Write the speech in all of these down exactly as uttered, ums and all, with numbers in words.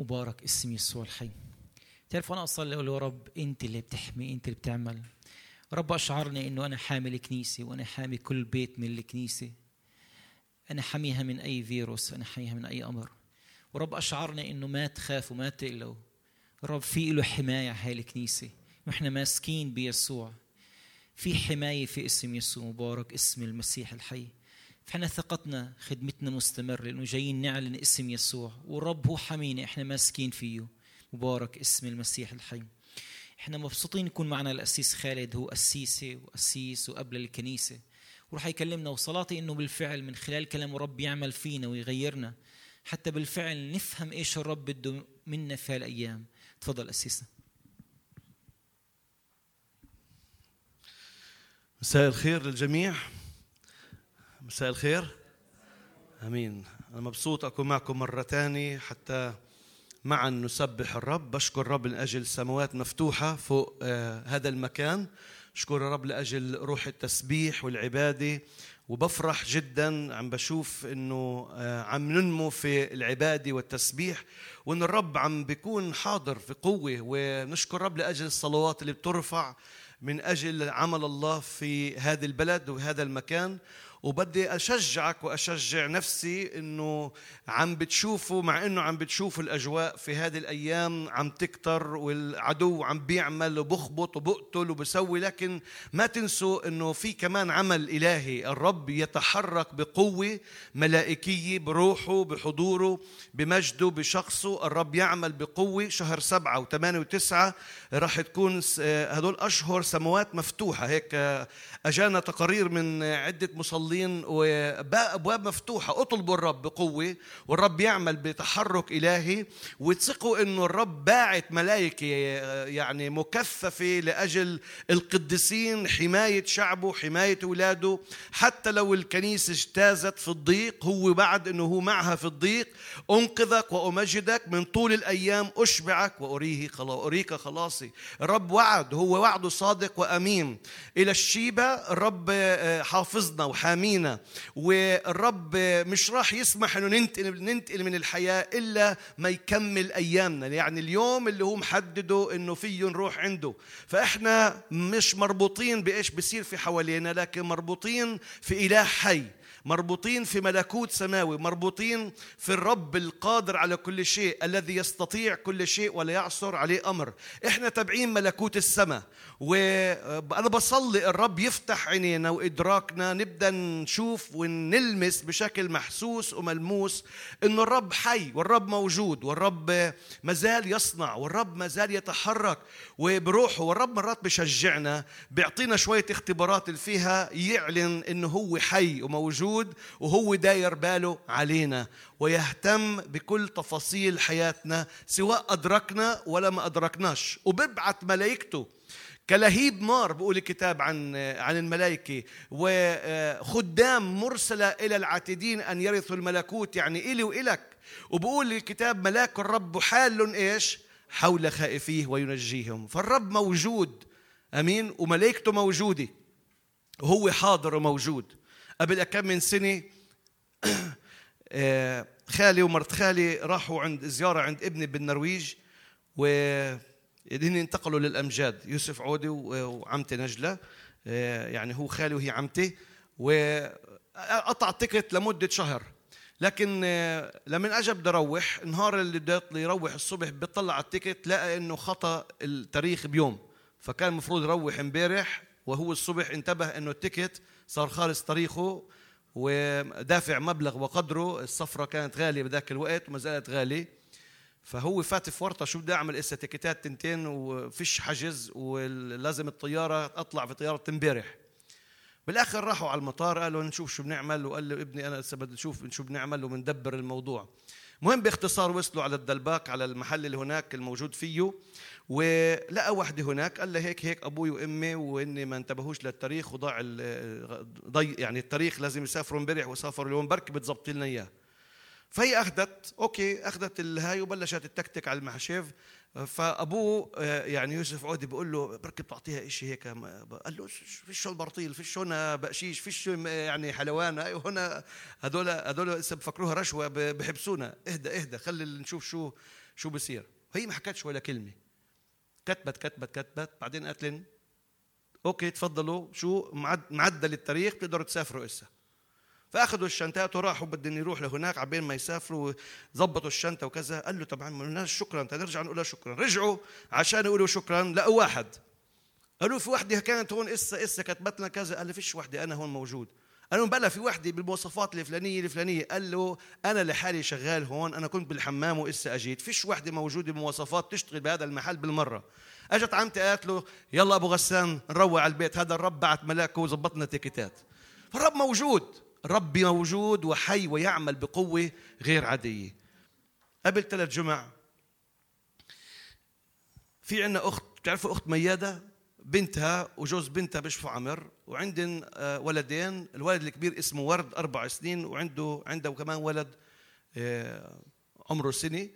مبارك اسم يسوع الحي. تعرف أنا أصلي أقول له رب أنت اللي بتحمي، أنت اللي بتعمل. رب أشعرني أنه أنا حامل كنيسة، وأنا حامي كل بيت من الكنيسة، أنا حميها من أي فيروس، أنا حميها من أي أمر. ورب أشعرني أنه ما تخافوا ما تقلقوا، رب في له حماية هاي الكنيسة، وإحنا ماسكين بيسوع، في حماية في اسم يسوع مبارك اسم المسيح الحي. فإحنا ثقتنا خدمتنا مستمرة لأنه جايين نعلن اسم يسوع، والرب هو حمينا، إحنا ماسكين فيه مبارك اسم المسيح الحي. إحنا مبسوطين يكون معنا الأسيس خالد، هو أسيسي وأسيس وقبل الكنيسة، ورح يكلمنا، وصلاتي إنه بالفعل من خلال كلام الرب يعمل فينا ويغيرنا حتى بالفعل نفهم إيش الرب بده منا في هالأيام. تفضل أسيسنا. مساء الخير للجميع. مساء الخير. أمين. أنا مبسوط أكون معكم مرة تانية حتى معا نسبح الرب. بشكر الرب لأجل سماوات مفتوحة فوق آه هذا المكان. أشكر الرب لأجل روح التسبيح والعبادة، وبفرح جدا عم بشوف إنه آه عم ننمو في العبادة والتسبيح، وإن الرب عم بيكون حاضر في قوة. ونشكر الرب لأجل الصلوات اللي بترفع من أجل عمل الله في هذا البلد وهذا المكان. وبدي أشجعك وأشجع نفسي إنه عم بتشوفوا، مع إنه عم بتشوفوا الأجواء في هذه الأيام عم تكتر والعدو عم بيعمل وبخبط وبقتل وبسوي، لكن ما تنسوا إنه في كمان عمل إلهي. الرب يتحرك بقوة ملائكية، بروحه بحضوره بمجده بشخصه. الرب يعمل بقوة. شهر سبعة وثمانية وتسعة راح تكون هدول أشهر سموات مفتوحة، هيك أجانا تقارير من عدة مصلين، وأبواب مفتوحة. أطلبوا الرب بقوة والرب يعمل بتحرك إلهي، وتثقوا أنه الرب باعت ملائكة يعني مكثفة لأجل القديسين، حماية شعبه، حماية أولاده. حتى لو الكنيسة اجتازت في الضيق، هو بعد أنه هو معها في الضيق. أنقذك وأمجدك من طول الأيام، أشبعك وأريك خلاصي. الرب وعد، هو وعده صادق وأمين. إلى الشيبة الرب حافظنا وحامينا أمينة، والرب مش راح يسمح أنه ننتقل, ننتقل من الحياة إلا ما يكمل أيامنا، يعني اليوم اللي هو محدده أنه فيه نروح عنده. فإحنا مش مربوطين بإيش بصير في حوالينا، لكن مربوطين في إله حي، مربوطين في ملكوت سماوي، مربوطين في الرب القادر على كل شيء، الذي يستطيع كل شيء ولا يعصر عليه أمر. إحنا تابعين ملكوت السماء، وأنا بصلي الرب يفتح عينينا وإدراكنا، نبدأ نشوف ونلمس بشكل محسوس وملموس إنه الرب حي، والرب موجود، والرب مازال يصنع، والرب مازال يتحرك وبروحه. والرب مرات بشجعنا، بيعطينا شوية اختبارات اللي فيها يعلن إنه هو حي وموجود، وهو داير باله علينا ويهتم بكل تفاصيل حياتنا سواء أدركنا ولا ما أدركناش. وببعث ملائكته كلهيب نار، بيقول الكتاب عن عن الملائكة، وخدام مرسلة إلى العاتدين أن يرثوا الملكوت، يعني إلي وإلك. وبقول الكتاب ملاك الرب حال إيش حول خائفيه وينجيهم. فالرب موجود، أمين، وملائكته موجودة، وهو حاضر وموجود. قبل أكم من سنة خالي ومرت خالي راحوا عند زيارة عند ابني بالنرويج، وهن انتقلوا للأمجاد، يوسف عودي وعمتي نجلة، يعني هو خالي وهي عمتي. وقطع تكت لمدة شهر، لكن لما أجي بدي أروح نهار اللي بدي يروح الصبح، بطلع على التكت لقى إنه خطأ التاريخ بيوم، فكان المفروض يروح امبارح، وهو الصبح انتبه إنه التكت صار خالص تاريخه، ودافع مبلغ وقدره. السفرة كانت غالية بذاك الوقت وما زالت غالية، فهو فات في ورطة، شو بدي أعمل إسا تيكتات تنتين وفيش حجز، ولازم الطيارة أطلع في طيارة امبارح. بالآخر راحوا على المطار، قالوا نشوف شو بنعمل، وقال له ابني أنا لسه بدي نشوف شو بنعمل ومندبر الموضوع. مهم باختصار وصلوا على الدلباك، على المحل اللي هناك الموجود فيه، ولقى واحدة هناك قال له هيك هيك أبوي وأمي وإني ما انتبهوش للتاريخ وضاع ضي، يعني التاريخ لازم يسافروا امبارح وسافروا اليوم، برك بتزبط لنا إياه. فهي أخذت أوكي أخذت الهاي وبلشت التكتك على المحشف. فأبوه يعني يوسف عودي بيقول له بركي بتعطيها إشي هيك، قال له فيش هون برطيل، فيش هون بقشيش، فيش يعني حلوانة هنا، هدول هدول إذا بفكروها رشوة بحبسونا، اهدى اهدى خلي نشوف شو شو بصير. هي ما حكتش ولا كلمة، كتبت كتبت كتبت بعدين قالت لن أوكي تفضلوا شو معدل التاريخ بتقدروا تسافروا إسا. فأخذوا الشنطات وراحوا بدهم يروح لهناك عبين ما يسافروا، زبطوا الشنطة وكذا. قال له طبعاً ما قلناش شكراً، تنرجع نقولها شكراً. رجعوا عشان يقولوا شكراً لقوا واحد، قالوا في وحدة كانت هون إسا إسا كتبتنا كذا. قال له فيش وحدة، أنا هون موجود. قالوا بلى في وحدة بالمواصفات الفلانية الفلانية. قال له أنا لحالي شغال هون، أنا كنت بالحمام وإسا أجيت، فيش وحدة موجودة بمواصفات تشتغل بهذا المحل بالمرة. أجت عمتي قالت له يلا أبو غسان نروح على البيت، هذا الرب بعت ملاكه وزبطنا تيكيتات. الرب موجود، ربي موجود وحي ويعمل بقوة غير عادية. قبل ثلاث جمع في عنا أخت، تعرفوا أخت ميادة، بنتها وجوز بنتها بيشفوا عمر، وعندن ولدين، الولد الكبير اسمه ورد أربع سنين، وعنده عنده كمان ولد عمره سنة.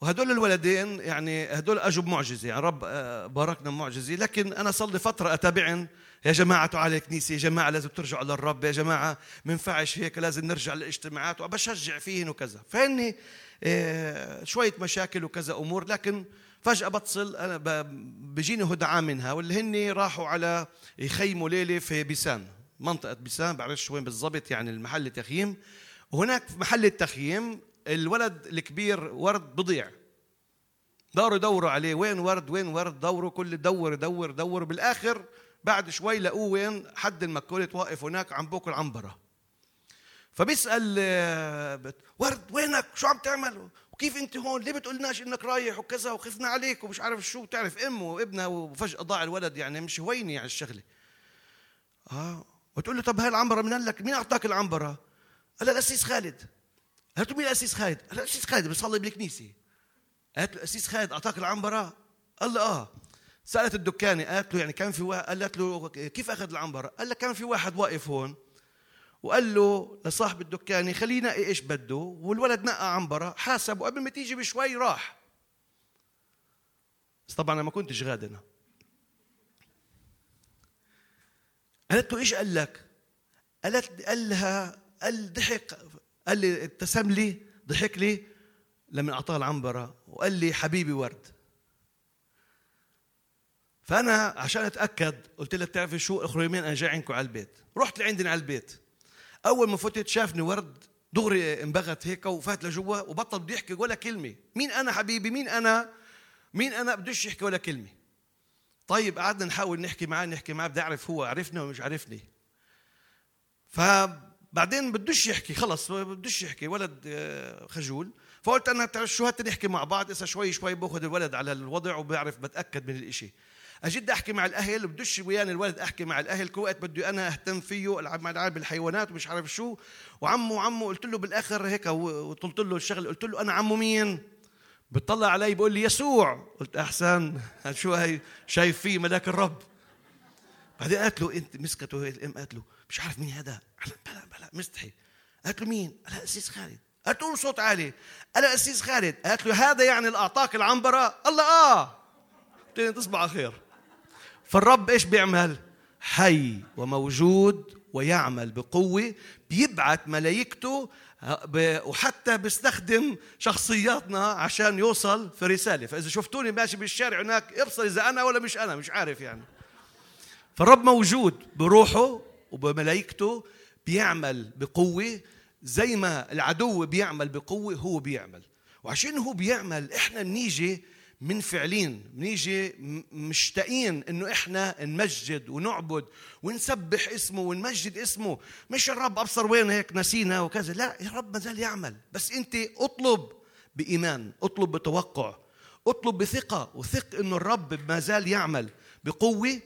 وهدول الولدين يعني هدول أجوا بمعجزة، يعني رب باركنا بمعجزة. لكن أنا صلي فترة أتابعن، يا جماعة تعالوا الكنيسة، يا جماعة لازم ترجعوا للرب، يا جماعة منفعش هيك، لازم نرجع للاجتماعات، وبشجع فيهن وكذا. فهني شوية مشاكل وكذا أمور. لكن فجأة بتصل أنا بجيني هدعاء منها، واللي هني راحوا على يخيموا ليلة في بيسان، منطقة بيسان بعرفش وين بالضبط يعني المحل التخييم. وهناك في محل التخييم الولد الكبير ورد بضيع، دوروا دوروا عليه وين ورد وين ورد، دوروا كل دور دور دور. بالآخر بعد شوي لقوه وين حد المكولة واقف هناك عم باكل عنبرة. فبيسأل ورد وينك، شو عم تعمل، وكيف انت هون، ليه بتقولناش انك رايح وكذا، وخفنا عليك ومش عارف شو. بتعرف امه وابنها، وفجأة ضاع الولد، يعني مش هويني على الشغلة. اه وتقول له طب هاي العنبرة من لك، مين اعطاك العنبرة؟ قال له الأسيس خالد. قالت له مين الأسيس خالد؟ قال له الأسيس خالد بيصلي بالكنيسة. قالت له الأسيس خالد اعطاك العنبرة؟ قال له اه. سألت الدكاني قالت له يعني كان في واحد، قالت له كيف أخذ العنبرة؟ قال له كان في واحد واقف هون وقال له لصاحب الدكاني خلينا إيش بده، والولد نقى عنبرة، حاسب، وقبل ما تيجي بشوي راح. بس طبعا أنا ما كنتش غادنا. قالت له إيش قال لك؟ قالت قال لها قال ضحك، قال لي ابتسم لي ضحك لي لما أعطاه العنبرة، وقال لي حبيبي ورد. فأنا عشان أتأكد قلت لها تعرفي شو، أخر يومين أنا جاي عندكم على البيت. رحت لعندنا على البيت، أول ما فتت شافني ورد دغري انبغت هيك وفات لجوا، وبطل بده يحكي ولا كلمة. مين أنا حبيبي، مين أنا، مين أنا، بدوش يحكي ولا كلمة. طيب قعدنا نحاول نحكي معاه نحكي معاه بدي أعرف هو عرفنا ومش عرفني. فبعدين بدوش يحكي، خلص بدوش يحكي، ولد خجول. فقلت أنا تعرف شو هات نحكي مع بعض إسا شوي شوي، بأخذ الولد على الوضع وبعرف بتأكد من الإشي. أجد أحكي مع الأهل بدش وياني الولد، أحكي مع الأهل كل وقت بدي أنا أهتم فيه، ألعب مع العاب الحيوانات ومش عارف شو. وعمه عمه قلت له بالآخر هيك وطلت له الشغل، قلت له أنا عمه مين؟ بتطلع علي بقول لي يسوع. قلت أحسن، شو هاي شايف فيه ملاك الرب. بعدين قالت له أنت مسكته الأم، قالت له مش عارف مين هذا، بلا بلا مستحي. قالت له مين؟ قال أسيس خالد. قالت له صوت عالي، قال أسيس خالد. قالت له هذا يعني الأعطاك العنبرة؟ الله آه. تاني تصبح خير. فالرب إيش بيعمل؟ حي وموجود ويعمل بقوة، بيبعت ملايكته، وحتى بيستخدم شخصياتنا عشان يوصل في رسالة. فإذا شفتوني ماشي بالشارع هناك ابصر إذا أنا ولا مش أنا، مش عارف يعني. فالرب موجود بروحه وبملايكته، بيعمل بقوة زي ما العدو بيعمل بقوة هو بيعمل. وعشان هو بيعمل إحنا نيجي من فعلين، منيجي مشتاقين إنه إحنا نمجد ونعبد ونسبح اسمه ونمجد اسمه. مش الرب أبصر وين هيك نسينا وكذا، لا الرب مازال يعمل. بس أنت أطلب بإيمان، أطلب بتوقع، أطلب بثقة، وثق إنه الرب مازال يعمل بقوة،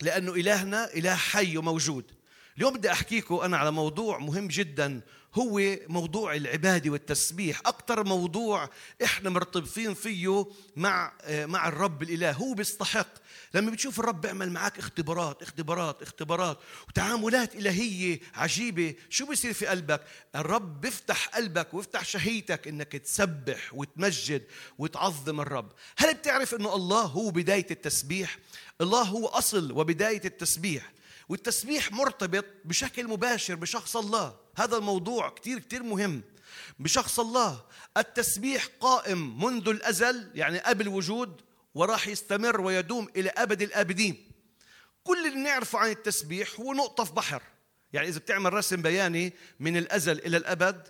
لأنه إلهنا إله حي وموجود. اليوم بدي أحكيكم أنا على موضوع مهم جدا، هو موضوع العبادة والتسبيح، أكتر موضوع إحنا مرتبطين فيه مع مع الرب الإله. هو بيستحق. لما بتشوف الرب بيعمل معك اختبارات اختبارات اختبارات وتعاملات إلهية عجيبة، شو بيصير في قلبك؟ الرب بيفتح قلبك ويفتح شهيتك إنك تسبح وتمجد وتعظم الرب. هل بتعرف إنه الله هو بداية التسبيح؟ الله هو أصل وبداية التسبيح، والتسبيح مرتبط بشكل مباشر بشخص الله. هذا الموضوع كتير كتير مهم. بشخص الله التسبيح قائم منذ الأزل، يعني قبل وجود، وراح يستمر ويدوم إلى أبد الآبدين. كل اللي نعرفه عن التسبيح هو نقطة في بحر. يعني إذا بتعمل رسم بياني من الأزل إلى الأبد،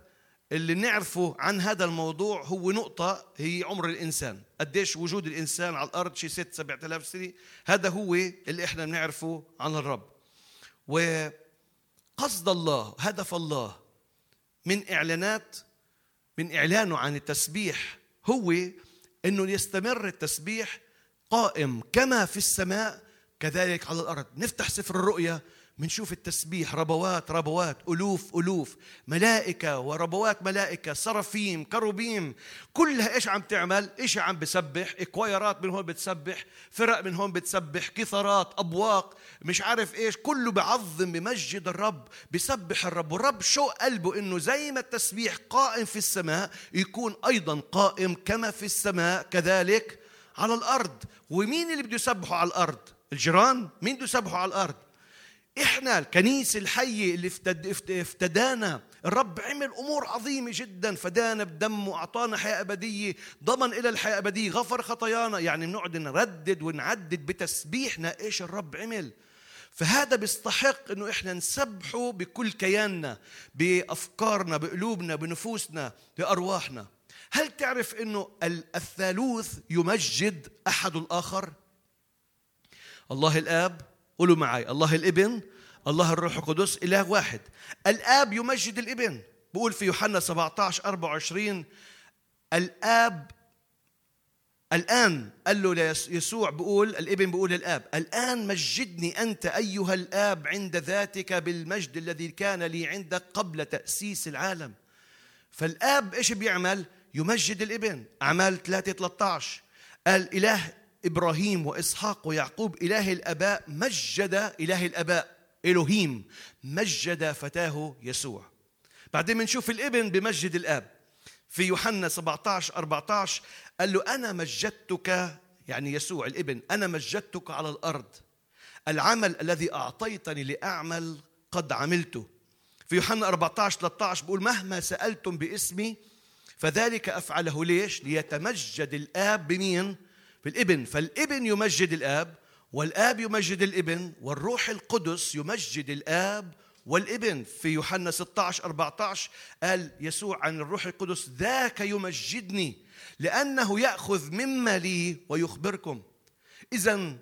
اللي نعرفه عن هذا الموضوع هو نقطة، هي عمر الإنسان. قديش وجود الإنسان على الأرض؟ شي ست سبعة آلاف سنة. هذا هو اللي إحنا بنعرفه عن الرب. وقصد الله، هدف الله من إعلانات من إعلانه عن التسبيح هو أنه يستمر التسبيح قائم كما في السماء كذلك على الأرض. نفتح سفر الرؤيا منشوف التسبيح، ربوات ربوات، ألوف ألوف، ملائكة وربوات ملائكة، سرافيم، كروبيم، كلها إيش عم تعمل؟ إيش عم بسبح؟ إكويرات من هون بتسبح، فرق من هون بتسبح، كثرات، أبواق، مش عارف إيش، كله بعظم بمجد الرب، بسبح الرب. والرب شو قلبه إنه زي ما التسبيح قائم في السماء يكون أيضا قائم كما في السماء كذلك على الأرض. ومين اللي بده يسبحه على الأرض؟ الجيران. مين بده يسبحه على الأرض؟ إحنا الكنيسة الحية اللي افتدانا. الرب عمل أمور عظيمة جدا، فدانا بدمه، أعطانا حياة أبدية، ضمن إلى الحياة أبدية، غفر خطايانا. يعني بنقعد نردد ونعدد بتسبيحنا إيش الرب عمل. فهذا بيستحق إنه إحنا نسبحه بكل كياننا، بأفكارنا، بقلوبنا، بنفوسنا، بأرواحنا. هل تعرف إنه الثالوث يمجد أحد الآخر؟ الله الآب، قولوا معي الله الابن، الله الروح القدس، إله واحد. الآب يمجد الابن. بقول في يوحنا سبعة عشر أربعة وعشرين الآب الآن، قال له يسوع، بقول الابن بقول الآب، الآن مجدني أنت أيها الآب عند ذاتك بالمجد الذي كان لي عندك قبل تأسيس العالم. فالآب إيش بيعمل؟ يمجد الابن. أعمال ثلاثة ثلاثة عشر قال إله إبراهيم وإسحاق ويعقوب إله الآباء مجد، إله الآباء إلهيم مجد فتاه يسوع. بعدين بنشوف الابن بمجد الآب. في يوحنا سبعة عشر أربعة عشر قال له أنا مجدتك، يعني يسوع الابن، أنا مجدتك على الأرض، العمل الذي أعطيتني لأعمل قد عملته. في يوحنا أربعة عشر ثلاثة عشر بقول مهما سألتم باسمي فذلك أفعله. ليش؟ ليتمجد الآب بمين؟ بالابن. فالابن يمجد الآب، والآب يمجد الابن، والروح القدس يمجد الآب والابن. في يوحنا ستة عشر أربعة عشر قال يسوع عن الروح القدس ذاك يمجدني لأنه يأخذ مما لي ويخبركم. إذن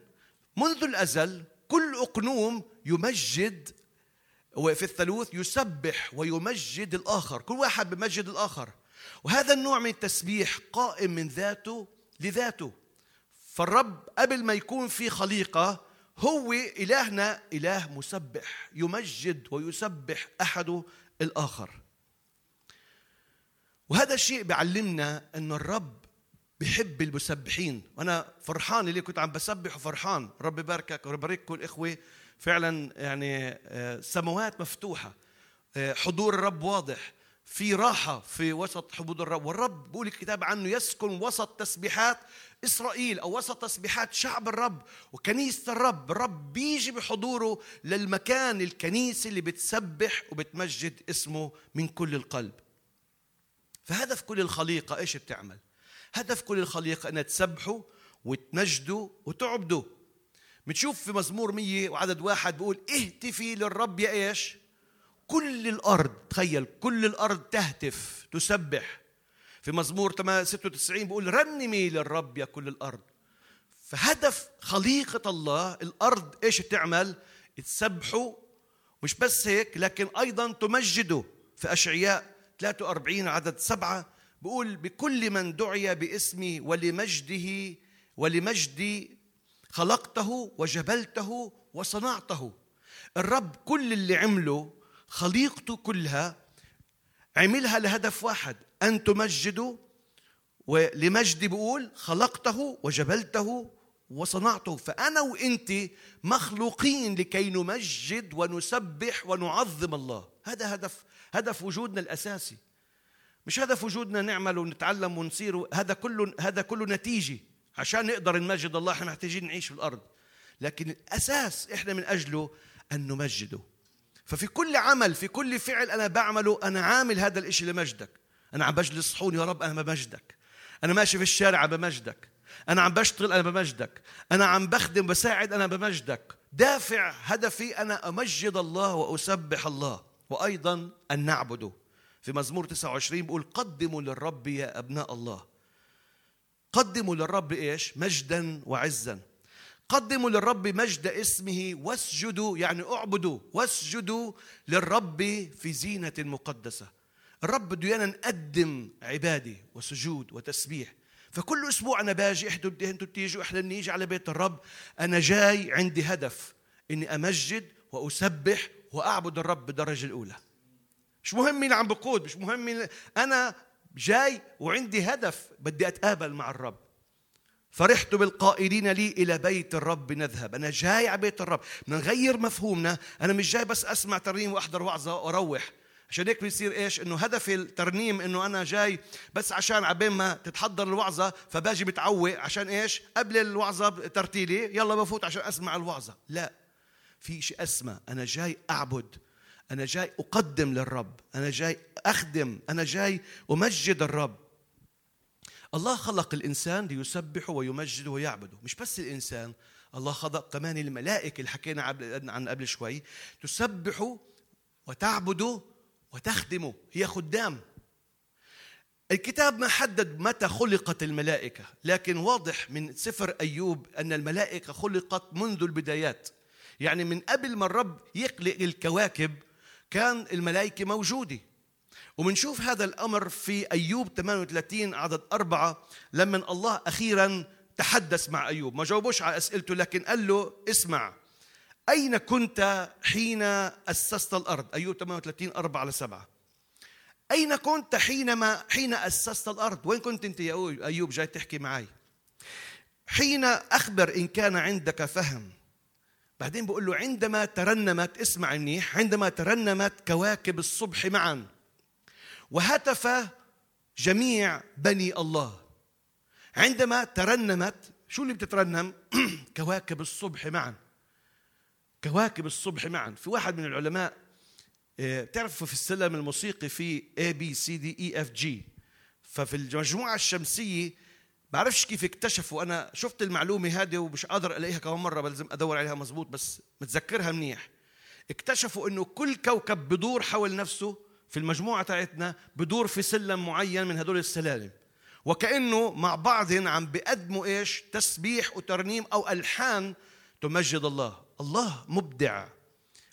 منذ الأزل كل أقنوم يمجد، وفي الثالوث يسبح ويمجد الآخر، كل واحد بمجد الآخر. وهذا النوع من التسبيح قائم من ذاته لذاته. فالرب قبل ما يكون في خليقة هو إلهنا إله مسبح، يمجد ويسبح أحده الآخر. وهذا الشيء بعلمنا أن الرب بحب المسبحين. وأنا فرحان اللي كنت عم بسبح، وفرحان رب باركك وبارك كل إخوة فعلا. يعني سموات مفتوحة، حضور الرب واضح، في راحة في وسط حضور الرب. والرب بقول الكتاب عنه يسكن وسط تسبيحات إسرائيل، أو وسط تسبيحات شعب الرب وكنيسة الرب. الرب بيجي بحضوره للمكان، الكنيسة اللي بتسبح وبتمجد اسمه من كل القلب. فهدف كل الخليقة إيش بتعمل؟ هدف كل الخليقة أنها تسبحه وتمجده وتعبده. بتشوف في مزمور مية وعدد واحد بقول اهتفي للرب يا إيش؟ كل الأرض. تخيل، كل الأرض تهتف تسبح. في مزمور ستة وتسعين بيقول رنمي للرب يا كل الأرض. فهدف خليقة الله الأرض إيش تعمل؟ تسبحه. مش بس هيك، لكن أيضا تمجده. في أشعياء ثلاثة وأربعين عدد سبعة بيقول بكل من دعي باسمي ولمجده ولمجدي خلقته وجبلته وصنعته. الرب كل اللي عمله خليقته كلها عملها لهدف واحد، أن تمجدوا، ولمجد بقول خلقته وجبلته وصنعته. فأنا وإنت مخلوقين لكي نمجد ونسبح ونعظم الله. هذا هدف هدف وجودنا الأساسي، مش هدف وجودنا نعمل ونتعلم ونصير. هذا كله هذا كله نتيجي عشان نقدر نمجد الله. احنا محتاجين نعيش في الأرض، لكن الأساس احنا من أجله أن نمجده. ففي كل عمل، في كل فعل أنا بعمله، أنا عامل هذا الإشي لمجدك. أنا عم بجلس صحون يا رب أنا بمجدك، أنا ماشي في الشارع بمجدك، أنا عم بشتغل أنا بمجدك، أنا عم بخدم بساعد أنا بمجدك. دافع هدفي أنا أمجد الله وأسبح الله. وأيضا أن نعبده. في مزمور تسعة وعشرين بقول قدموا للرب يا أبناء الله. قدموا للرب إيش؟ مجدا وعزا. قدموا للرب مجد اسمه واسجدوا، يعني اعبدوا، واسجدوا للرب في زينة مقدسة. الرب بده يانا نقدم عبادي وسجود وتسبيح. فكل أسبوع أنا باجي، إحدوا بدي أنتوا تيجوا، إحنا نيجي على بيت الرب. أنا جاي عندي هدف إني أمجد وأسبح وأعبد الرب بالدرجة الأولى. مش مهم مين عم بقود، مش مهم مين. أنا جاي وعندي هدف، بدي أتقابل مع الرب. فرحت بالقائلين لي إلى بيت الرب نذهب. أنا جاي على بيت الرب. نغير مفهومنا، أنا مش جاي بس أسمع ترنيم وأحضر وعظة وأروح. عشان هيك بيصير إيش؟ إنه هدف الترنيم إنه أنا جاي بس عشان عبين ما تتحضر الوعظة فباجي بتعوي عشان إيش؟ قبل الوعظة ترتيلي يلا بفوت عشان أسمع الوعظة. لا، في شيء أسمى. أنا جاي أعبد، أنا جاي أقدم للرب، أنا جاي أخدم، أنا جاي أمجد الرب. الله خلق الإنسان ليسبحه ويمجده ويعبده. مش بس الإنسان، الله خلق كمان الملائكة اللي حكينا عن قبل شوي تسبحه وتعبده وتخدمه. هي خدام. الكتاب ما حدد متى خلقت الملائكة، لكن واضح من سفر أيوب أن الملائكة خلقت منذ البدايات. يعني من قبل ما الرب يقلق الكواكب كان الملائكة موجودة. ومنشوف هذا الأمر في أيوب ثمانية وثلاثين عدد أربعة، لمن الله أخيراً تحدث مع أيوب. ما جاوبوش على أسئلته، لكن قال له اسمع، أين كنت حين أسست الأرض؟ أيوب ثمانية وثلاثين أربعة لسبعة. أين كنت حينما حين أسست الأرض؟ وين كنت أنت يا أيوب جاي تحكي معي؟ حين أخبر إن كان عندك فهم. بعدين بقول له عندما ترنمت، اسمع منيح، عندما ترنمت كواكب الصبح معا وهتف جميع بني الله. عندما ترنمت، شو اللي بتترنم؟ كواكب الصبح معا. كواكب الصبح معا. في واحد من العلماء، بتعرفوا في السلم الموسيقي في إيه بي سي دي إي إف جي، ففي المجموعة الشمسية بعرفش كيف اكتشفوا. أنا شفت المعلومة هذه ومش قادر ألاقيها كمان مرة، بلازم أدور عليها مزبوط، بس متذكرها منيح. اكتشفوا إنه كل كوكب بدور حول نفسه في المجموعة تاعتنا، بدور في سلم معين من هدول السلالم، وكأنه مع بعضهم عم بيقدموا إيش؟ تسبيح وترنيم أو ألحان تمجد الله. الله مبدع،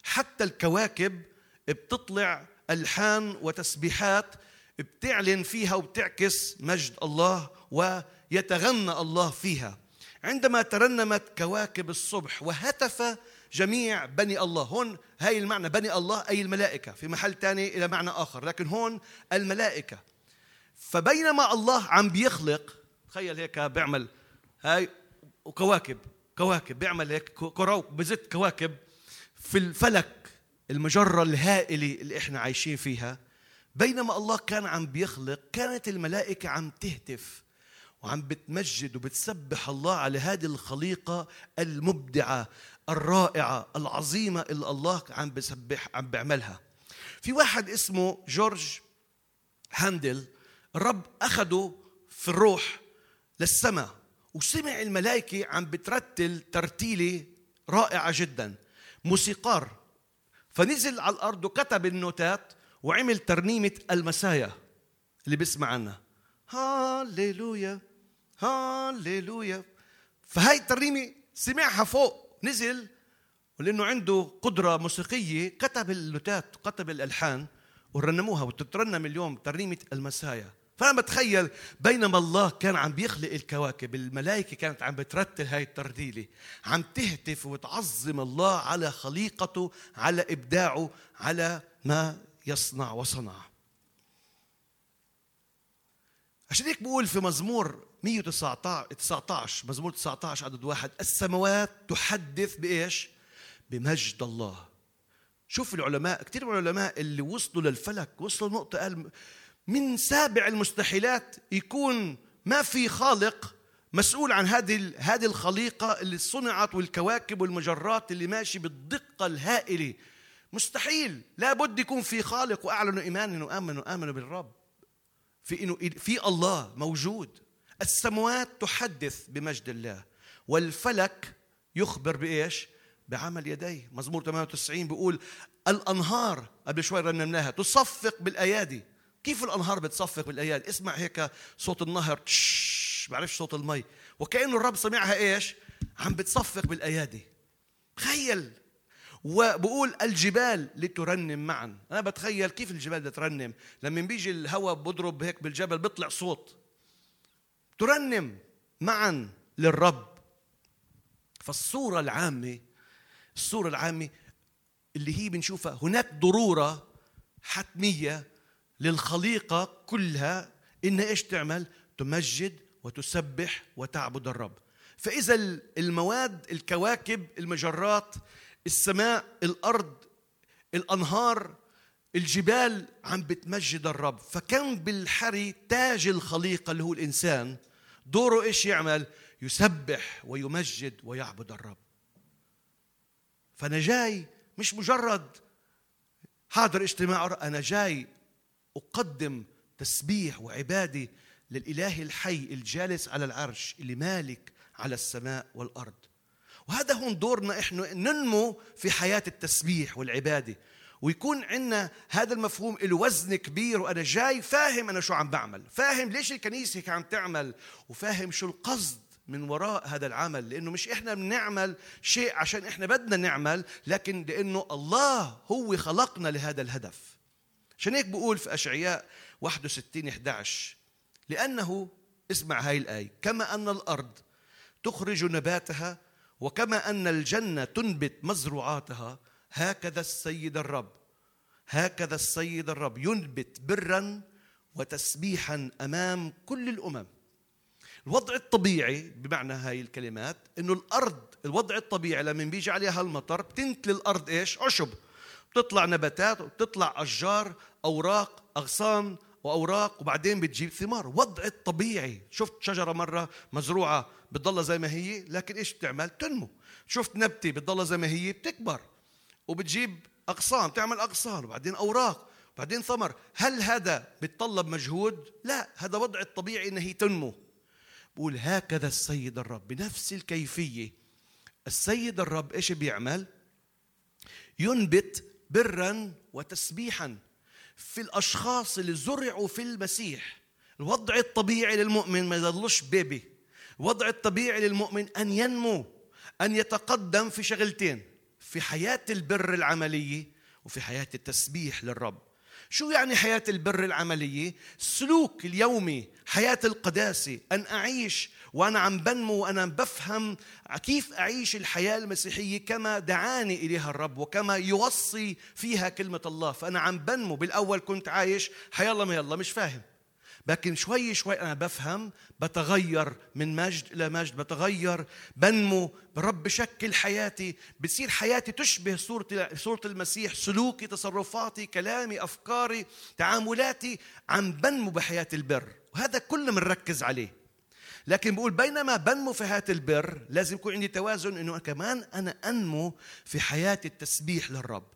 حتى الكواكب بتطلع ألحان وتسبيحات بتعلن فيها وبتعكس مجد الله ويتغنى الله فيها. عندما ترنمت كواكب الصبح وهتف جميع بني الله. هون هاي المعنى بني الله أي الملائكة، في محل تاني إلى معنى آخر، لكن هون الملائكة. فبينما الله عم بيخلق، تخيل هيك بيعمل هاي وكواكب كواكب، بيعمل هيك كرة بزت كواكب في الفلك، المجرة الهائلة اللي إحنا عايشين فيها. بينما الله كان عم بيخلق كانت الملائكة عم تهتف وعم بتمجد وبتسبح الله على هذه الخليقة المبدعة الرائعة العظيمة اللي الله عم بيسبح عم بيعملها. في واحد اسمه جورج هاندل، الرب أخده في الروح للسماء وسمع الملائكة عم بترتل ترتيلة رائعة جدا، موسيقار. فنزل على الأرض وكتب النوتات وعمل ترنيمة المسايا اللي بيسمع عنها، هاليلويا هاليلويا. فهاي الترنيمة سمعها فوق، نزل ولأنه عنده قدرة موسيقية كتب النوتات كتب الألحان ورنموها وتترنم اليوم ترنيمة المسايا. فأنا بتخيل بينما الله كان عم بيخلق الكواكب، الملائكة كانت عم بترتل هاي الترديلة، عم تهتف وتعظم الله على خليقته، على إبداعه، على ما يصنع وصنع. عشان هيك بقول في مزمور مية وتسعتاشر مزمور تسعتاشر عدد واحد: السماوات تحدث بإيش؟ بمجد الله. شوف العلماء، كتير من العلماء اللي وصلوا للفلك وصلوا لنقطة قال من سابع المستحيلات يكون ما في خالق مسؤول عن هذه هذه الخليقة اللي صنعت، والكواكب والمجرات اللي ماشي بالدقة الهائلة. مستحيل، لا بد يكون في خالق. وأعلنوا إيمانهم وآمنوا آمنوا بالرب في إنه في الله موجود. السموات تحدث بمجد الله والفلك يخبر بإيش؟ بعمل يديه. مزمور ثمانية وتسعين بيقول الأنهار، قبل شوي رنمناها، تصفق بالأيادي. كيف الأنهار بتصفق بالأيادي؟ اسمع هيك صوت النهر، ما بعرفش صوت المي، وكأنه الرب سمعها إيش؟ عم بتصفق بالأيادي. تخيل. وبقول الجبال لترنم معا. أنا بتخيل كيف الجبال بترنم لما بيجي الهواء بضرب هيك بالجبل بيطلع صوت. ترنم معا للرب. فالصورة العامة، الصورة العامة اللي هي بنشوفها، هناك ضرورة حتمية للخليقة كلها إن إيش تعمل؟ تمجد وتسبح وتعبد الرب. فإذا المواد، الكواكب، المجرات، السماء، الأرض، الأنهار، الجبال عم بتمجد الرب. فكان بالحري تاج الخليقة اللي هو الإنسان دوره إيش يعمل؟ يسبح ويمجد ويعبد الرب. فأنا جاي مش مجرد حاضر اجتماع، أنا جاي أقدم تسبيح وعبادي للإله الحي الجالس على العرش اللي مالك على السماء والأرض. وهذا هون دورنا، إحنا ننمو في حياة التسبيح والعبادة ويكون عندنا هذا المفهوم الوزن كبير. وأنا جاي فاهم أنا شو عم بعمل، فاهم ليش الكنيسة عم تعمل، وفاهم شو القصد من وراء هذا العمل. لأنه مش إحنا بنعمل شيء عشان إحنا بدنا نعمل، لكن لأنه الله هو خلقنا لهذا الهدف. عشان هيك بقول في أشعياء واحد وستين إحدى عشر: لأنه، اسمع هاي الآية، كما أن الأرض تخرج نباتها وكما أن الجنة تنبت مزروعاتها، هكذا السيد الرب، هكذا السيد الرب ينبت برا وتسبيحا أمام كل الأمم. الوضع الطبيعي بمعنى هاي الكلمات إنه الأرض، الوضع الطبيعي لما بيجي عليها المطر بتنتل الأرض إيش؟ عشب، بتطلع نباتات وبتطلع أشجار، أوراق، أغصان وأوراق، وبعدين بتجيب ثمار. وضع الطبيعي. شفت شجرة مرة مزروعة بتضلها زي ما هي، لكن إيش بتعمل؟ تنمو. شفت نبتة بتضلها زي ما هي، بتكبر وبتجيب أغصان، بتعمل أغصان، وبعدين أوراق، وبعدين ثمر. هل هذا بتطلب مجهود؟ لا، هذا وضع الطبيعي إن هي تنمو. بقول هكذا السيد الرب، بنفس الكيفية السيد الرب إيش بيعمل؟ ينبت برا وتسبيحا. في الأشخاص اللي زرعوا في المسيح، الوضع الطبيعي للمؤمن ما يضلش بيبي. الوضع الطبيعي للمؤمن أن ينمو، أن يتقدم في شغلتين: في حياة البر العملية وفي حياة التسبيح للرب. شو يعني حياة البر العملية؟ السلوك اليومي، حياة القداسة، أن أعيش وأنا عم بنمو وأنا بفهم كيف أعيش الحياة المسيحية كما دعاني إليها الرب وكما يوصي فيها كلمة الله. فأنا عم بنمو. بالأول كنت عايش حيالله ما يلا، مش فاهم، لكن شوي شوي أنا بفهم، بتغير من مجد إلى مجد، بتغير، بنمو، برب بشكل حياتي، بتصير حياتي تشبه صورة صورة المسيح، سلوكي، تصرفاتي، كلامي، أفكاري، تعاملاتي، عم بنمو بحياة البر. وهذا كله بنركز عليه. لكن بقول بينما بنمو في حياة البر لازم يكون عندي توازن، إنه كمان أنا أنمو في حياة التسبيح للرب،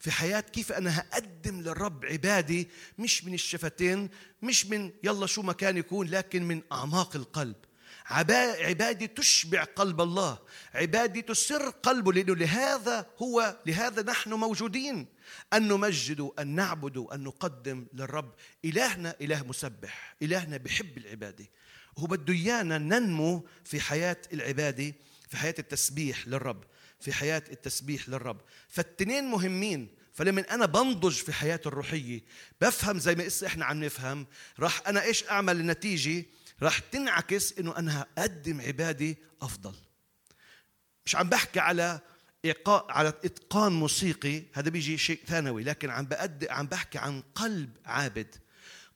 في حياة كيف أنا هقدم للرب عبادي، مش من الشفتين، مش من يلا شو ما كان يكون، لكن من أعماق القلب. عبادي تشبع قلب الله، عبادي تسر قلبه، لأنه لهذا هو، لهذا نحن موجودين، أن نمجد، أن نعبد، أن نقدم للرب. إلهنا إله مسبح، إلهنا بحب العبادة، هو بده إيانا ننمو في حياة العبادة، في حياة التسبيح للرب، في حياة التسبيح للرب. فالتنين مهمين. فلمن أنا بنضج في حياة الروحية، بفهم زي ما إحنا عم نفهم، راح أنا إيش أعمل؟ النتيجة راح تنعكس إنه أنا أقدم عبادي أفضل. مش عم بحكي على إيقاع، على إتقان موسيقي، هذا بيجي شيء ثانوي، لكن عم بقد عم بحكي عن قلب عابد،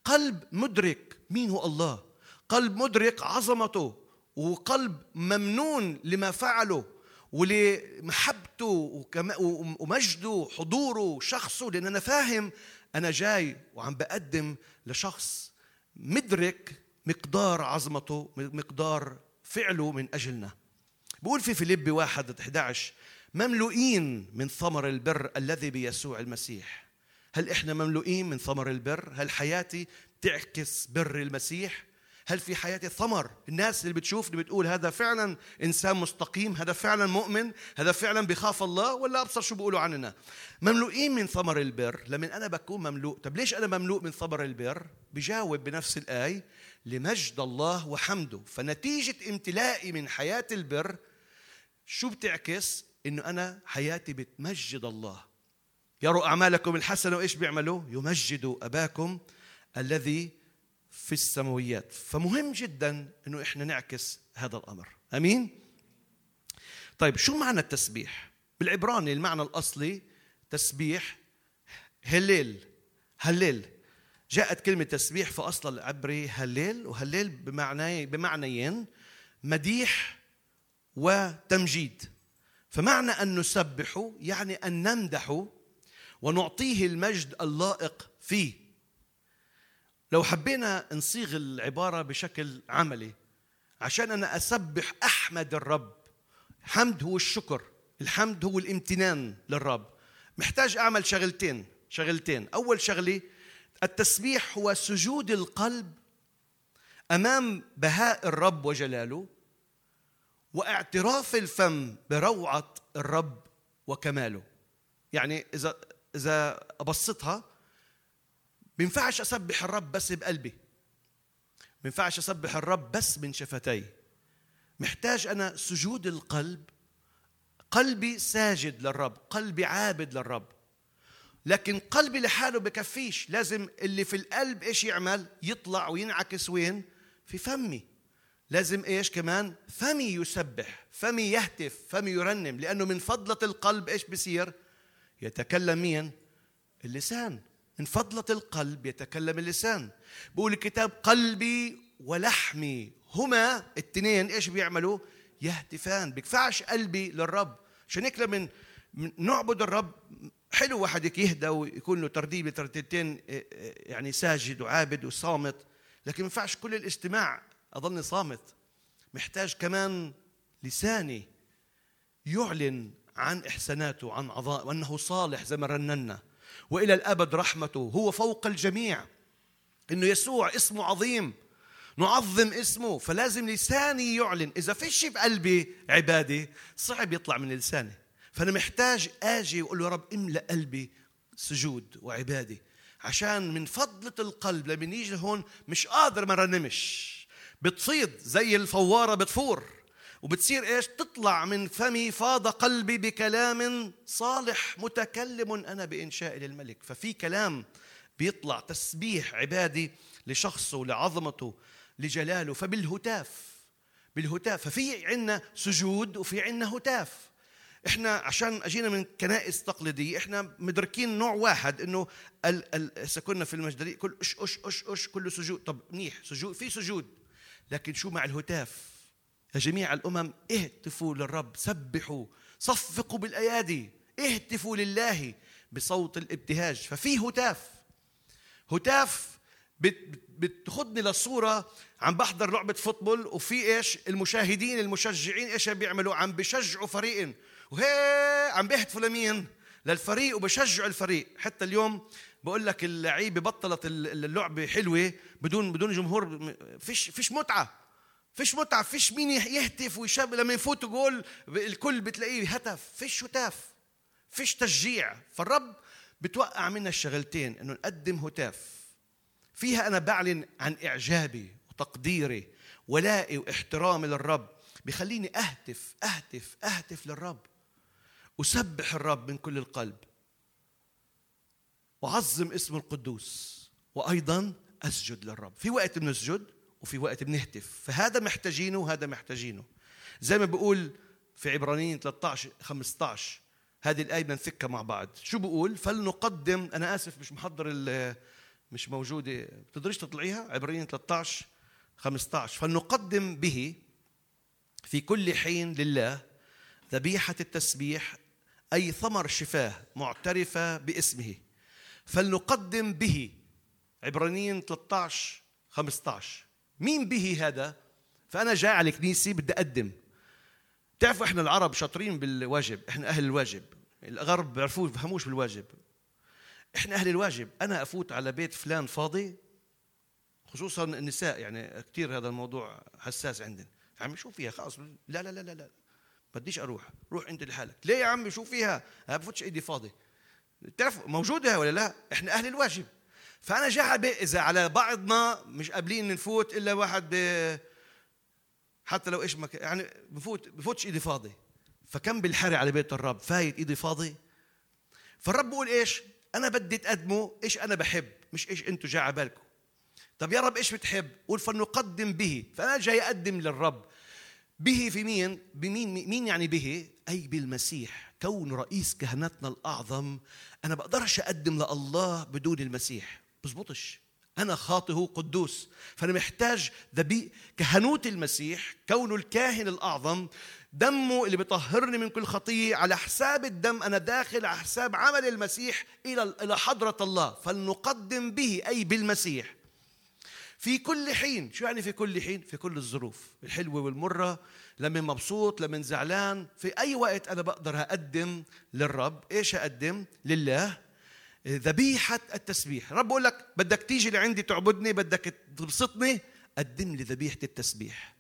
قلب مدرك مين هو الله، قلب مدرك عظمته، وقلب ممنون لما فعله ولمحبته ومجده حضوره شخصه، لأن أنا فاهم أنا جاي وعم بقدم لشخص مدرك مقدار عظمته مقدار فعله من أجلنا. بقول في فيليب واحد إحدى عشر مملؤين من ثمر البر الذي بيسوع المسيح. هل إحنا مملؤين من ثمر البر؟ هل حياتي تعكس بر المسيح؟ هل في حياتي ثمر؟ الناس اللي بتشوفني بتقول هذا فعلا إنسان مستقيم، هذا فعلا مؤمن، هذا فعلا بيخاف الله، ولا أبصر شو بيقولوا عننا؟ مملؤين من ثمر البر. لمن أنا بكون مملوء، طب ليش أنا مملوء من ثمر البر؟ بجاوب بنفس الآية لمجد الله وحمده. فنتيجة امتلائي من حياة البر شو بتعكس؟ إنه أنا حياتي بتمجد الله. يروا أعمالكم الحسنة وإيش بيعملوا؟ يمجدوا أباكم الذي في السماويات. فمهم جدا إنه إحنا نعكس هذا الأمر. أمين؟ طيب شو معنى التسبيح؟ بالعبراني المعنى الأصلي تسبيح هليل. هليل جاءت كلمة تسبيح في أصل العبري هليل، وهليل بمعنى بمعنيين مديح وتمجيد. فمعنى أن نسبحه يعني أن نمدحه ونعطيه المجد اللائق فيه. لو حبينا نصيغ العبارة بشكل عملي، عشان أنا أسبح أحمد الرب، حمد هو الشكر، الحمد هو الامتنان للرب، محتاج أعمل شغلتين شغلتين أول شغلي التسبيح هو سجود القلب أمام بهاء الرب وجلاله، واعتراف الفم بروعة الرب وكماله. يعني إذا إذا أبسطها، منفعش أسبح الرب بس بقلبي، منفعش أسبح الرب بس من شفتي، محتاج أنا سجود القلب، قلبي ساجد للرب، قلبي عابد للرب. لكن قلبي لحاله بكفيش، لازم اللي في القلب إيش يعمل؟ يطلع وينعكس وين؟ في فمي. لازم إيش كمان؟ فمي يسبح، فمي يهتف، فمي يرنم، لأنه من فضلة القلب إيش بصير؟ يتكلم مين؟ اللسان. من فضلة القلب يتكلم اللسان. بقول الكتاب قلبي ولحمي هما التنين إيش بيعملوا؟ يهتفان. بيكفعش قلبي للرب، عشان هيك لما نعبد الرب حلو واحد يهدى ويكون له ترديبة ترديتين، يعني ساجد وعابد وصامت، لكن ما ينفعش كل الاجتماع أظني صامت. محتاج كمان لساني يعلن عن إحساناته وعن عظائمه وأنه صالح زي ما رننا، وإلى الأبد رحمته هو فوق الجميع، إنه يسوع اسمه عظيم، نعظم اسمه. فلازم لساني يعلن. إذا في شيء بقلبي عبادي صعب يطلع من لساني، فأنا محتاج آجي وأقول له رب إملأ قلبي سجود وعبادي، عشان من فضلة القلب لما يجي هون مش قادر ما رنمش، بتصيد زي الفوارة بتفور، وبتصير إيش؟ تطلع من فمي فاض قلبي بكلام صالح متكلم أنا بإنشاء للملك. ففي كلام بيطلع تسبيح عبادي لشخصه لعظمته لجلاله، فبالهتاف بالهتاف. ففي عنا سجود وفي عنا هتاف. إحنا عشان أجينا من كنائس تقليدية إحنا مدركين نوع واحد، إنه سكننا في المجدلي كل أش أش أش أش كله سجود. طب منيح سجود، في سجود، لكن شو مع الهتاف؟ يا جميع الأمم اهتفوا للرب، سبحوا، صفقوا بالأيادي، اهتفوا لله بصوت الابتهاج. ففي هتاف هتاف بتخدني للصورة. عم بحضر لعبة فوتبول وفي إيش؟ المشاهدين المشجعين إيش بيعملوا؟ عم بيشجعوا فريقين، وهي عم بيهتفوا لمين؟ للفريق، وبشجعوا الفريق. حتى اليوم بقول لك اللعيبه بطلت اللعبه حلوه بدون بدون جمهور. فيش فيش متعه فيش متعه فيش مين يهتف ويشاب. لما يفوتوا جول الكل بتلاقيه هتف، فيش هتاف، فيش تشجيع. فالرب بتوقع منا الشغلتين، انه نقدم هتاف فيها انا بعلن عن اعجابي وتقديري ولائي واحترامي للرب، بخليني اهتف اهتف اهتف للرب، وسبح الرب من كل القلب، وعظم اسم القدوس، وأيضاً أسجد للرب. في وقت بنسجد وفي وقت بنهتف، فهذا محتاجينه وهذا محتاجينه. زي ما بقول في عبرانيين ثلاثة عشر خمسة عشر، هذه الآية بنفكها مع بعض. شو بقول؟ فلنقدم، أنا آسف مش محضر مش موجودة بتقدريش تطلعيها. عبرين ثلاثة عشر خمسة عشر فلنقدم به في كل حين لله ذبيحة التسبيح أي ثمر شفاه معترفة باسمه. فلنقدم به عبرانيين ثلاثة عشر خمسة عشر مين به هذا؟ فأنا جاي على الكنيسة بدي أقدم. تعرفوا إحنا العرب شاطرين بالواجب، إحنا أهل الواجب. الغرب عرفوا فهموش بالواجب، إحنا أهل الواجب. أنا أفوت على بيت فلان فاضي، خصوصاً النساء يعني كتير هذا الموضوع حساس عندنا، عم شو فيها خلاص، لا لا لا لا لا بديش أروح، روح أنت لحالك. ليه يا عم شو فيها؟ أنا بفوتش إيدي فاضي. تعرف موجودة ولا لا؟ إحنا أهل الواجب. فأنا جاء إذا على بعضنا مش قابلين نفوت إلا واحد ب... حتى لو إيش مك... يعني بفوت بفوتش إيدي فاضي. فكم بالحري على بيت الرب فايت إيدي فاضي. فالرب بقول إيش؟ أنا بدي تقدمه إيش أنا بحب، مش إيش أنتوا جاء عبالكم. طب يا رب إيش بتحب؟ قول فلنقدم به. فأنا جاي أقدم للرب. به في مين؟ بمين مين يعني به؟ أي بالمسيح. كون رئيس كهنتنا الأعظم، أنا بقدرش أقدم لله بدون المسيح، بزبطش. أنا خاطئه قدوس، فأنا محتاج ذبي كهنوت المسيح، كونه الكاهن الأعظم، دمه اللي بيطهرني من كل خطية. على حساب الدم أنا داخل على حساب عمل المسيح إلى إلى حضرة الله. فلنقدم به أي بالمسيح في كل حين. شو يعني في كل حين؟ في كل الظروف، الحلوة والمرة، لمن مبسوط لمن زعلان، في أي وقت أنا بقدر هقدم للرب. إيش هقدم لله؟ ذبيحة التسبيح. رب بقول لك بدك تيجي لعندي تعبدني، بدك تبسطني، قدم لي ذبيحة التسبيح.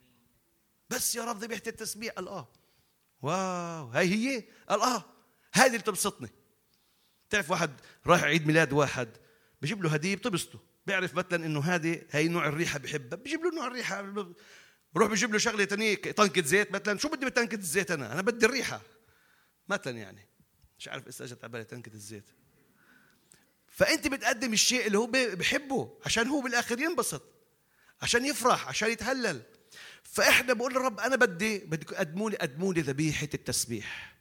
بس يا رب ذبيحة التسبيح؟ قال آه. واو هاي هي؟ قال آه هذه اللي تبسطني. تعرف واحد رايح عيد ميلاد واحد بجيب له هدية بتبسطه، بيعرف مثلا انه هذه هي نوع الريحه بحبها، بجيب له نوع الريحه. بروح بجيب له شغله ثانيه، طنكه زيت مثلا. شو بدي بطنكه الزيت؟ انا انا بدي الريحه مثلا، يعني مش عارف ايش اجت على بالي طنكه الزيت. فانت بتقدم الشيء اللي هو بحبه عشان هو بالاخر ينبسط، عشان يفرح، عشان يتهلل. فاحنا بقول للرب انا بدي بدي اقدموا لي اقدموا لي ذبيحه التسبيح.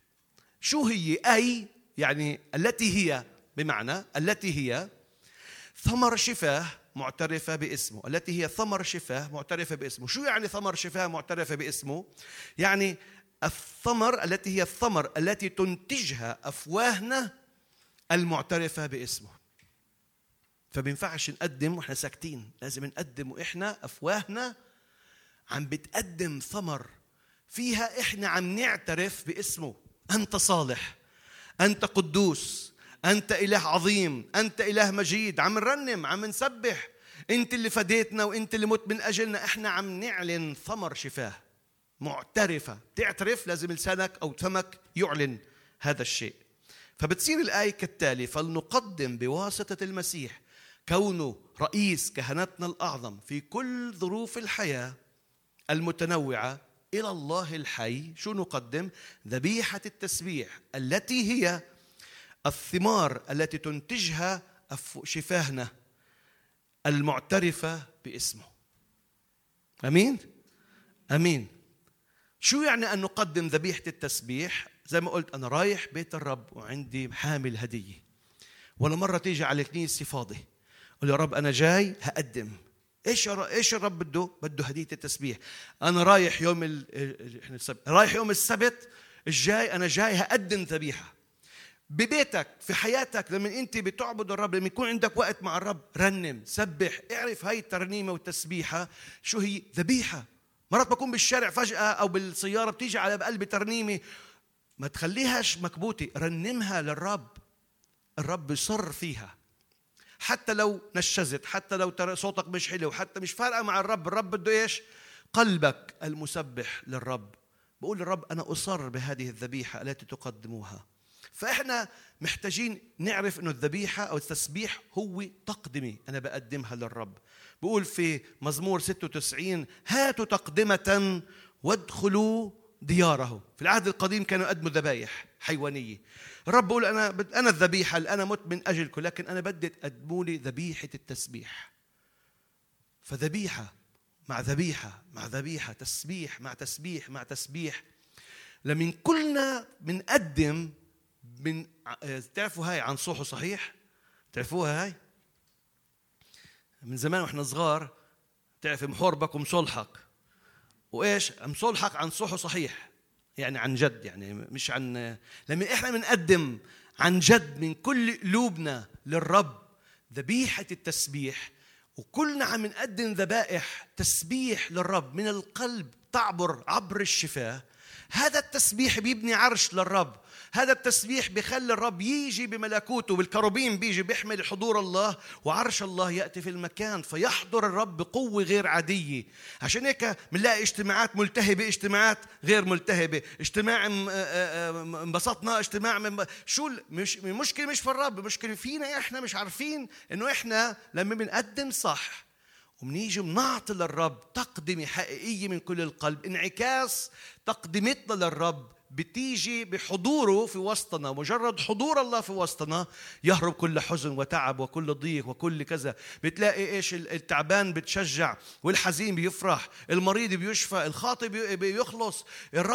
شو هي؟ اي يعني التي هي، بمعنى التي هي ثمر شفاه معترفة باسمه. التي هي ثمر شفاه معترفة باسمه. شو يعني ثمر شفاه معترفة باسمه؟ يعني الثمر التي هي الثمر التي تنتجها أفواهنا المعترفة باسمه. فبينفعش نقدم وإحنا ساكتين، لازم نقدم وإحنا أفواهنا عم بتقدم ثمر فيها إحنا عم نعترف باسمه. أنت صالح، أنت قدوس، أنت إله عظيم، أنت إله مجيد. عم نرنم، عم نسبح، أنت اللي فديتنا وأنت اللي مت من أجلنا. إحنا عم نعلن ثمر شفاه معترفة. تعترف لازم لسانك أو فمك يعلن هذا الشيء. فبتصير الآية كالتالي: فلنقدم بواسطة المسيح كونه رئيس كهنتنا الأعظم في كل ظروف الحياة المتنوعة إلى الله الحي. شو نقدم؟ ذبيحة التسبيح التي هي الثمار التي تنتجها شفاهنا المعترفة باسمه. أمين؟ أمين. شو يعني أن نقدم ذبيحة التسبيح؟ زي ما قلت أنا رايح بيت الرب وعندي حامل هدية، ولا مرة تيجي على الكنيسة فاضي. قل يا رب أنا جاي هقدم. إيش إيش الرب بده؟ بده هدية التسبيح. أنا رايح يوم ال إحنا السبت، رايح يوم السبت الجاي، أنا جاي هقدم ذبيحة. ببيتك، في حياتك، لما أنت بتعبد الرب، لما يكون عندك وقت مع الرب، رنم، سبح، اعرف هاي الترنيمة والتسبيحة شو هي؟ ذبيحة. مرات بكون بالشارع فجأة أو بالسيارة بتيجي على قلبي ترنيمة، ما تخليهاش مكبوتة، رنمها للرب. الرب يصر فيها حتى لو نشزت، حتى لو صوتك مش حلو، حتى مش فارقة مع الرب. الرب بده إيش؟ قلبك المسبح للرب. بقول للرب أنا أصر بهذه الذبيحة التي تقدموها. فإحنا محتاجين نعرف أنه الذبيحة أو التسبيح هو تقدمي أنا بقدمها للرب. بقول في مزمور ستة وتسعين: هاتوا تقدمة وادخلوا دياره. في العهد القديم كانوا يقدموا ذبايح حيوانية. الرب بقول أنا, بد... أنا الذبيحة اللي أنا مت من أجلكم، لكن أنا بدي تقدموا لي ذبيحة التسبيح. فذبيحة مع ذبيحة مع ذبيحة، تسبيح مع تسبيح مع تسبيح. لمن كلنا منقدم من تعرفوا هاي عن صوحه صحيح؟ تعرفوها هاي؟ من زمان واحنا صغار تعرف محوربك ومصلحك وايش مصلحك عن صح وصحيح يعني عن جد يعني مش عن لما احنا بنقدم عن جد من كل قلوبنا للرب ذبيحة التسبيح وكلنا عم نقدم ذبائح تسبيح للرب من القلب تعبر عبر الشفاه. هذا التسبيح بيبني عرش للرب، هذا التسبيح بيخلي الرب يجي بملكوته بالكروبيم بيجي بيحمل حضور الله وعرش الله يأتي في المكان فيحضر الرب بقوة غير عادية. عشان هيك بنلاقي اجتماعات ملتهبة اجتماعات غير ملتهبة، اجتماع انبسطنا اجتماع من شو مش مشكلة مش في الرب، مشكلة فينا احنا مش عارفين انه احنا لما بنقدم صح ومنيجي بنعطي للرب تقدمة حقيقية من كل القلب انعكاس تقدمتنا للرب بتيجي بحضوره في وسطنا. مجرد حضور الله في وسطنا يهرب كل حزن وتعب وكل ضيق وكل كذا. بتلاقي ايش التعبان بتشجع والحزين بيفرح، المريض بيشفى، الخاطئ بيخلص،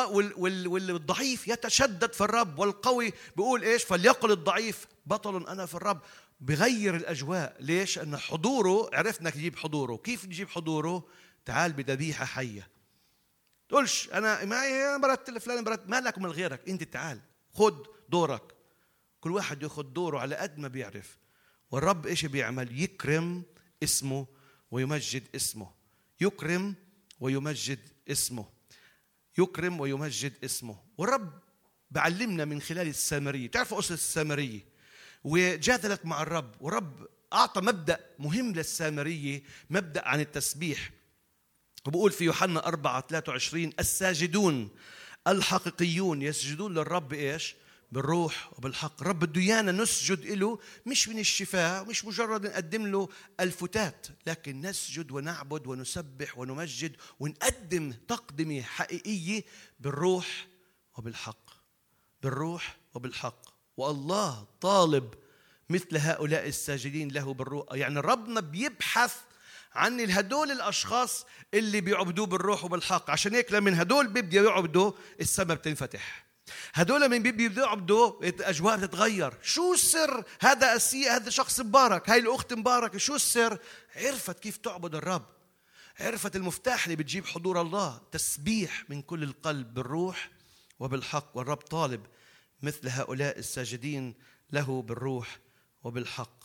والضعيف يتشدد في الرب، والقوي بيقول ايش فليقل الضعيف بطل انا في الرب. بغير الأجواء. ليش؟ أن حضوره عرفنا نجيب حضوره. كيف نجيب حضوره؟ تعال بذبيحة حية. تقولش أنا معي برتل فلان برتل ما لك من غيرك، أنت تعال خد دورك. كل واحد يأخذ دوره على قد ما بيعرف. والرب إيش بيعمل؟ يكرم اسمه ويمجد اسمه، يكرم ويمجد اسمه، يكرم ويمجد اسمه. والرب بعلمنا من خلال السامرية. تعرفوا أصل السامرية؟ وجادلت مع الرب ورب أعطى مبدأ مهم للسامرية، مبدأ عن التسبيح. وبقول في يوحنا أربعة ثلاثة وعشرين الساجدون الحقيقيون يسجدون للرب إيش؟ بالروح وبالحق. رب الديانة نسجد له مش من الشفاء، مش مجرد نقدم له الفتات، لكن نسجد ونعبد ونسبح ونمجد ونقدم تقدمة حقيقية بالروح وبالحق، بالروح وبالحق. والله طالب مثل هؤلاء الساجدين له بالروح. يعني ربنا بيبحث عن هدول الأشخاص اللي بيعبدوه بالروح وبالحق. عشان هيك لما هدول بيبدأ يعبدوا السماء بتنفتح، هدول من بيبدأ يعبدوا الأجواء بتتغير. شو السر؟ هذا السي هذا شخص مبارك، هاي الأخت مبارك، شو السر؟ عرفت كيف تعبد الرب، عرفت المفتاح اللي بتجيب حضور الله، تسبيح من كل القلب بالروح وبالحق. والرب طالب مثل هؤلاء الساجدين له بالروح وبالحق،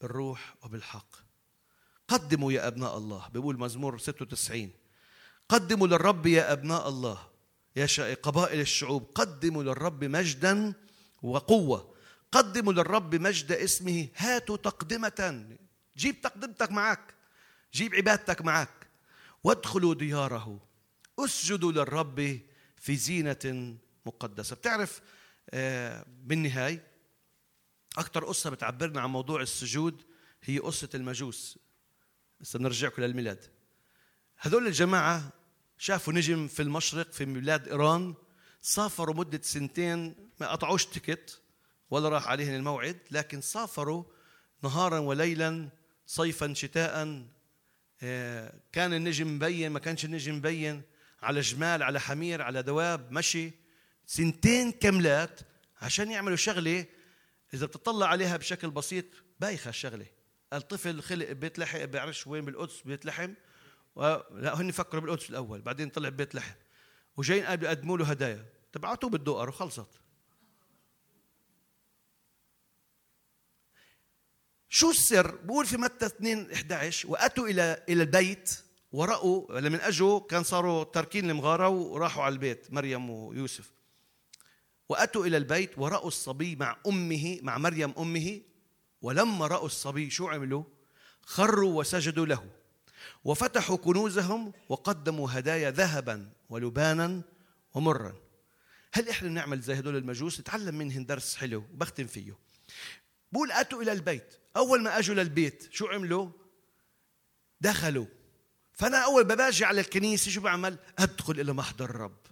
بالروح وبالحق. قدموا يا أبناء الله، بيقول مزمور ستة وتسعين قدموا للرب يا أبناء الله يا قبائل الشعوب، قدموا للرب مجدا وقوة، قدموا للرب مجد اسمه، هاتوا تقدمة. جيب تقدمتك معك، جيب عبادتك معك. وادخلوا دياره، اسجدوا للرب في زينة مقدسة. بتعرف بالنهاية أكتر قصة بتعبرنا عن موضوع السجود هي قصة المجوس. سنرجعكم للميلاد. هذول الجماعة شافوا نجم في المشرق في بلاد إيران، سافروا مدة سنتين ما قطعوش تكت ولا راح عليهم الموعد، لكن سافروا نهارا وليلا صيفا شتاء. كان النجم مبين، ما كانش النجم مبين، على جمال على حمير على دواب مشي سنتين كاملات عشان يعملوا شغلة إذا بتطلع عليها بشكل بسيط بايخة الشغلة. الطفل خلق بيت لحم، بعرفش وين بالقدس بيت لحم، لا هن فكروا بالقدس الأول بعدين طلع بيت لحم، وجايين قدموا له هدايا تبعته بالدقر وخلصت. شو السر؟ بقول في متى اثنين إحدى عشر وأتوا إلى إلى البيت ورأوا. لما أجوا كان صاروا تاركين المغارة وراحوا على البيت مريم ويوسف. وأتوا إلى البيت ورأوا الصبي مع أمه، مع مريم أمه. ولما رأوا الصبي شو عملوا؟ خروا وسجدوا له وفتحوا كنوزهم وقدموا هدايا ذهبا ولبانا ومرا. هل إحنا نعمل زي هدول المجوس؟ نتعلم منهم درس حلو وبختم فيه. بقول أتوا إلى البيت، أول ما أجوا للبيت شو عملوا؟ دخلوا. فأنا أول بباجي على الكنيسة شو بعمل؟ أدخل إلى محضر الرب.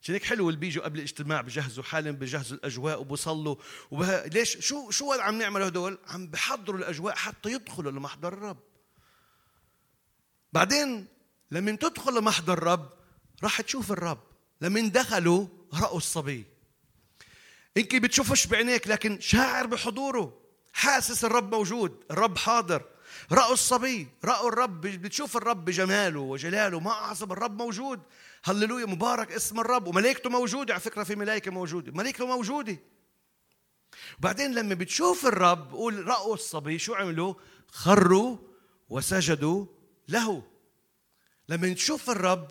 شنك حلو اللي بيجوا قبل الاجتماع بجهزوا حالهم، بجهزوا الأجواء وبصلوا وبها. ليش؟ شو شو عم نعملوا هدول؟ عم بحضروا الأجواء حتى يدخلوا لمحضر الرب. بعدين لما تدخل لمحضر الرب راح تشوف الرب. لما دخلوا رأوا الصبي، إنك بتشوفش بعينيك لكن شاعر بحضوره، حاسس الرب موجود، الرب حاضر. رأوا الصبي، رأوا الرب، بتشوف الرب جماله وجلاله، ما أعظم الرب موجود، هللويا مبارك اسم الرب، وملائكته موجودة، على فكرة في ملائكة موجودة، ملائكته موجودة. وبعدين لما بتشوف الرب، قول رأوا الصبي، شو عملوا؟ خروا وسجدوا له. لما تشوف الرب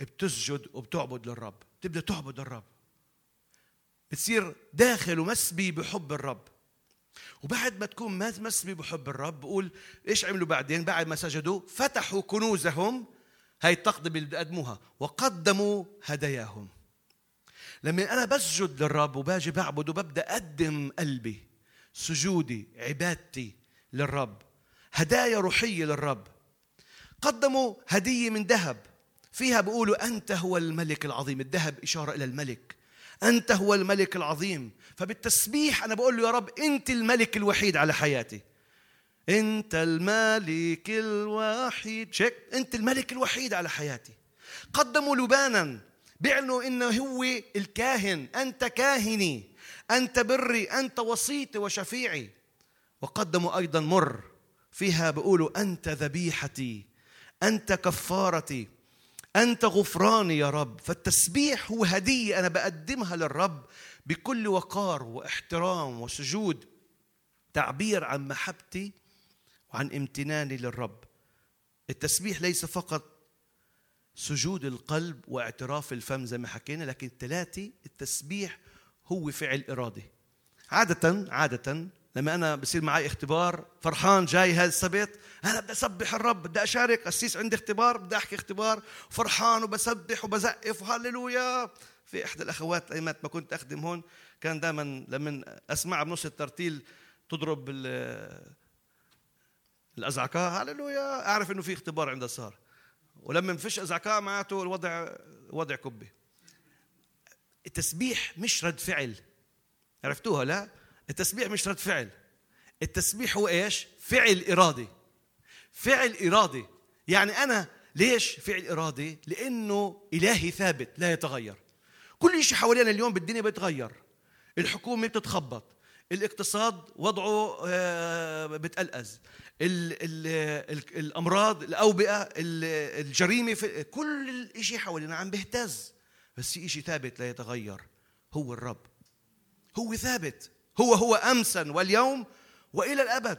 بتسجد وبتعبد للرب، تبدأ تعبد الرب، بتصير داخل ومسبي بحب الرب. وبعد ما تكون مسبي بحب الرب، قول إيش عملوا بعدين؟ بعد ما سجدوا فتحوا كنوزهم، هاي التقدم اللي بقدموها، وقدموا هداياهم. لما أنا بسجد للرب وباجي بعبد وببدأ أقدم قلبي، سجودي، عبادتي للرب، هدايا روحية للرب. قدموا هدية من ذهب فيها بيقولوا أنت هو الملك العظيم. الذهب إشارة إلى الملك، أنت هو الملك العظيم. فبالتسبيح أنا بقول له يا رب أنت الملك الوحيد على حياتي، أنت الملك الوحيد، شك أنت الملك الوحيد على حياتي. قدموا لبانا بيعلنوا إنه هو الكاهن، أنت كاهني، أنت بري، أنت وسيطي وشفيعي. وقدموا أيضا مر فيها بقولوا أنت ذبيحتي، أنت كفارتي، أنت غفراني يا رب. فالتسبيح هو هدية أنا بقدمها للرب بكل وقار واحترام وسجود، تعبير عن محبتي وعن امتناني للرب. التسبيح ليس فقط سجود القلب واعتراف الفم زي ما حكينا، لكن ثلاثي التسبيح هو فعل إرادي. عادة عادة لما أنا بصير معي اختبار، فرحان جاي هذا السبت، أنا بدي أسبح الرب، بدي أشارك، أسيس عندي اختبار، بدي أحكي اختبار، فرحان وبسبح وبزقف وهللويا. في إحدى الأخوات أيمت ما كنت أخدم هون، كان دائما لما أسمع بنص الترتيل تضرب الأزعكاء هللويا، أعرف إنه في اختبار عندها صار. ولما مفيش أزعكاء معاته الوضع وضع كبي. التسبيح مش رد فعل، عرفتوها؟ لا، التسبيح مش رد فعل، التسبيح هو إيش؟ فعل إرادي. فعل إرادي يعني أنا ليش فعل إرادي؟ لأنه إلهي ثابت لا يتغير. كل شيء حوالينا اليوم بالدنيا بيتغير، الحكومة بتتخبط، الاقتصاد وضعه بتقلقز، الأمراض، الأوبئة، الجريمة، كل شيء حوالينا عم بيهتز، بس في شيء ثابت لا يتغير، هو الرب، هو ثابت، هو هو أمسا واليوم وإلى الأبد.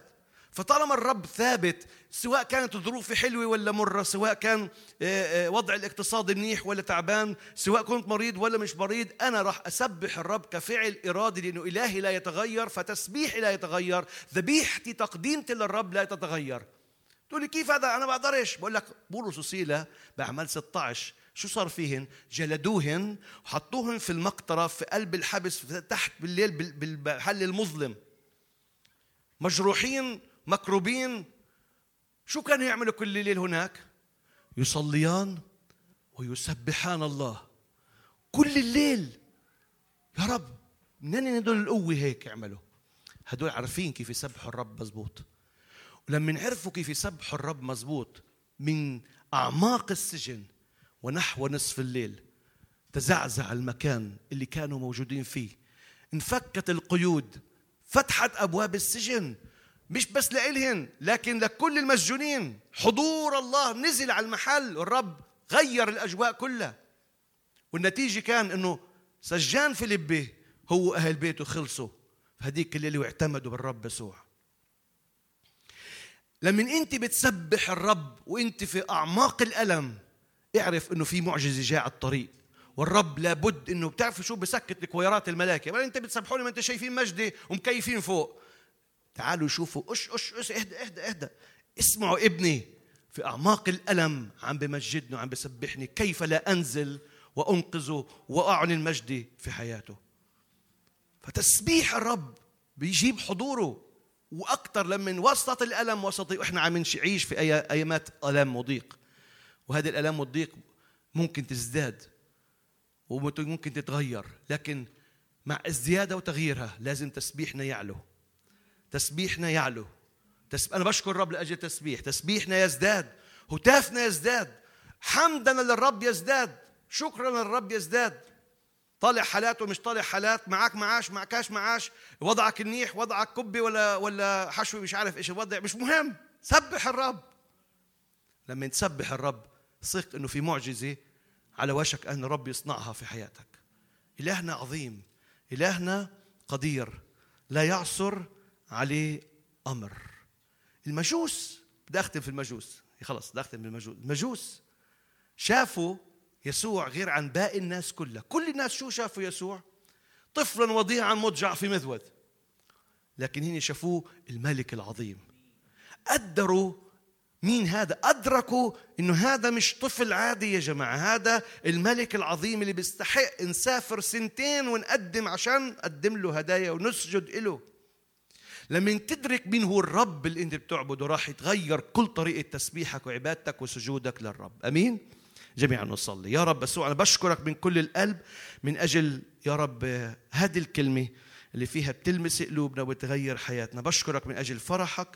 فطالما الرب ثابت، سواء كانت الظروف حلوة ولا مرة، سواء كان وضع الاقتصاد منيح ولا تعبان، سواء كنت مريض ولا مش مريض، أنا راح أسبح الرب كفعل إرادي، لأنه إلهي لا يتغير، فتسبيحي لا يتغير، ذبيحتي تقديمتي للرب لا تتغير. تقولي كيف هذا؟ أنا بقدرش. بقول لك بولس وسيلة بأعمال ستة عشر شو صار فيهن؟ جلدوهن وحطوهن في المقطرة في قلب الحبس تحت بالليل بالحل المظلم، مجروحين مكروبين. شو كانوا يعملوا كل ليل هناك؟ يصليان ويسبحان الله كل الليل. يا رب منين هدول القوة هيك يعملوا؟ هدول عارفين كيف يسبحوا الرب مزبوط. ولما نعرفوا كيف يسبحوا الرب مزبوط من أعماق السجن ونحو نصف الليل، تزعزع المكان اللي كانوا موجودين فيه، انفكت القيود، فتحت أبواب السجن، مش بس لإلهن لكن لكل المسجونين. حضور الله نزل على المحل، الرب غير الأجواء كلها. والنتيجة كان أنه سجان فيلبي هو أهل بيته خلصوا هديك الليلة واعتمدوا بالرب يسوع. لما أنت بتسبح الرب وأنت في أعماق الألم، اعرف أنه في معجزة جاء على الطريق، والرب لابد أنه بتعرف شو بسكت لكويرات الملائكة. بل أنت بتسبحوني ما أنت شايفين مجدي ومكيفين فوق، تعالوا شوفوا، اش اش اش اهدأ اهدأ اهدأ، اسمعوا ابني في أعماق الألم عم بمجدني وعم بسبحني، كيف لا أنزل وأنقذه وأعلن مجدي في حياته. فتسبيح الرب بيجيب حضوره، وأكتر لما وسط الألم وسطي، وإحنا عم نعيش في أيامات ألم وضيق، وهذا الألم والضيق ممكن تزداد وممكن تتغير، لكن مع ازديادها وتغييرها لازم تسبيحنا يعلو، تسبيحنا يعلو. تسب... أنا بشكر الرب لأجل تسبيح، تسبيحنا يزداد، هتافنا يزداد، حمدنا للرب يزداد، شكرنا للرب يزداد. طالع حالات ومش طالع حالات، معاك معاش معكاش معاش، وضعك النيح وضعك كبي ولا ولا حشوي، مش عارف إيش الوضع، مش مهم، سبح الرب. لما تسبح الرب ثق أنه في معجزة على وشك أن الرب يصنعها في حياتك. إلهنا عظيم، إلهنا قدير، لا يعصر عليه أمر. المجوس، بدي أختم في المجوس، خلاص بدي أختم بالمجوس. المجوس شافوا يسوع غير عن باقي الناس كلها. كل الناس شو شافوا يسوع؟ طفلا وضيعا مضجع في مذود، لكن هنا شافوه الملك العظيم. قدروا مين هذا؟ أدركوا إنه هذا مش طفل عادي يا جماعة، هذا الملك العظيم اللي بيستحق نسافر سنتين ونقدم عشان نقدم له هدايا ونسجد له. لما تدرك مين هو الرب اللي انت بتعبده راح يتغير كل طريقة تسبيحك وعبادتك وسجودك للرب. أمين؟ جميعا نصلي. يا رب يسوع أنا بشكرك من كل القلب من أجل يا رب هذه الكلمة اللي فيها بتلمس قلوبنا وتغير حياتنا. بشكرك من أجل فرحك،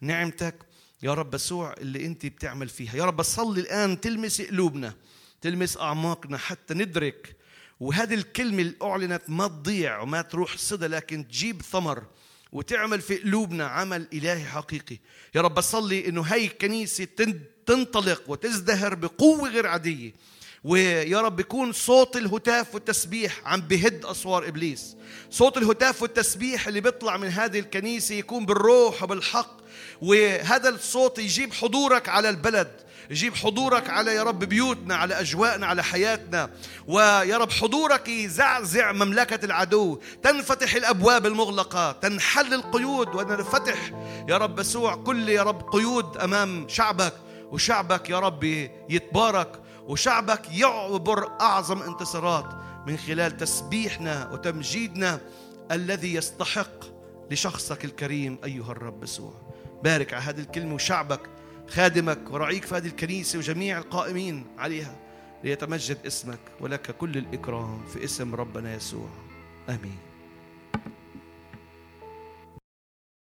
نعمتك يا رب يسوع اللي أنت بتعمل فيها. يا رب أصلي الآن تلمس قلوبنا، تلمس أعماقنا حتى ندرك، وهذه الكلمة اللي أعلنت ما تضيع وما تروح صدى، لكن تجيب ثمر وتعمل في قلوبنا عمل إلهي حقيقي. يا رب أصلي إنه هاي الكنيسة تنطلق وتزدهر بقوة غير عادية، ويا رب يكون صوت الهتاف والتسبيح عم بهد أسوار إبليس. صوت الهتاف والتسبيح اللي بيطلع من هذه الكنيسة يكون بالروح وبالحق، وهذا الصوت يجيب حضورك على البلد، يجيب حضورك على يا رب بيوتنا، على أجواءنا، على حياتنا. ويا رب حضورك يزعزع مملكة العدو، تنفتح الأبواب المغلقة، تنحل القيود، ونفتح يا رب يسوع كل يا رب قيود أمام شعبك، وشعبك يا رب يتبارك، وشعبك يعبر أعظم انتصارات من خلال تسبيحنا وتمجيدنا الذي يستحق لشخصك الكريم أيها الرب يسوع. بارك على هذه الكلمة وشعبك خادمك ورعيك في هذه الكنيسة وجميع القائمين عليها، ليتمجد اسمك ولك كل الإكرام في اسم ربنا يسوع. آمين.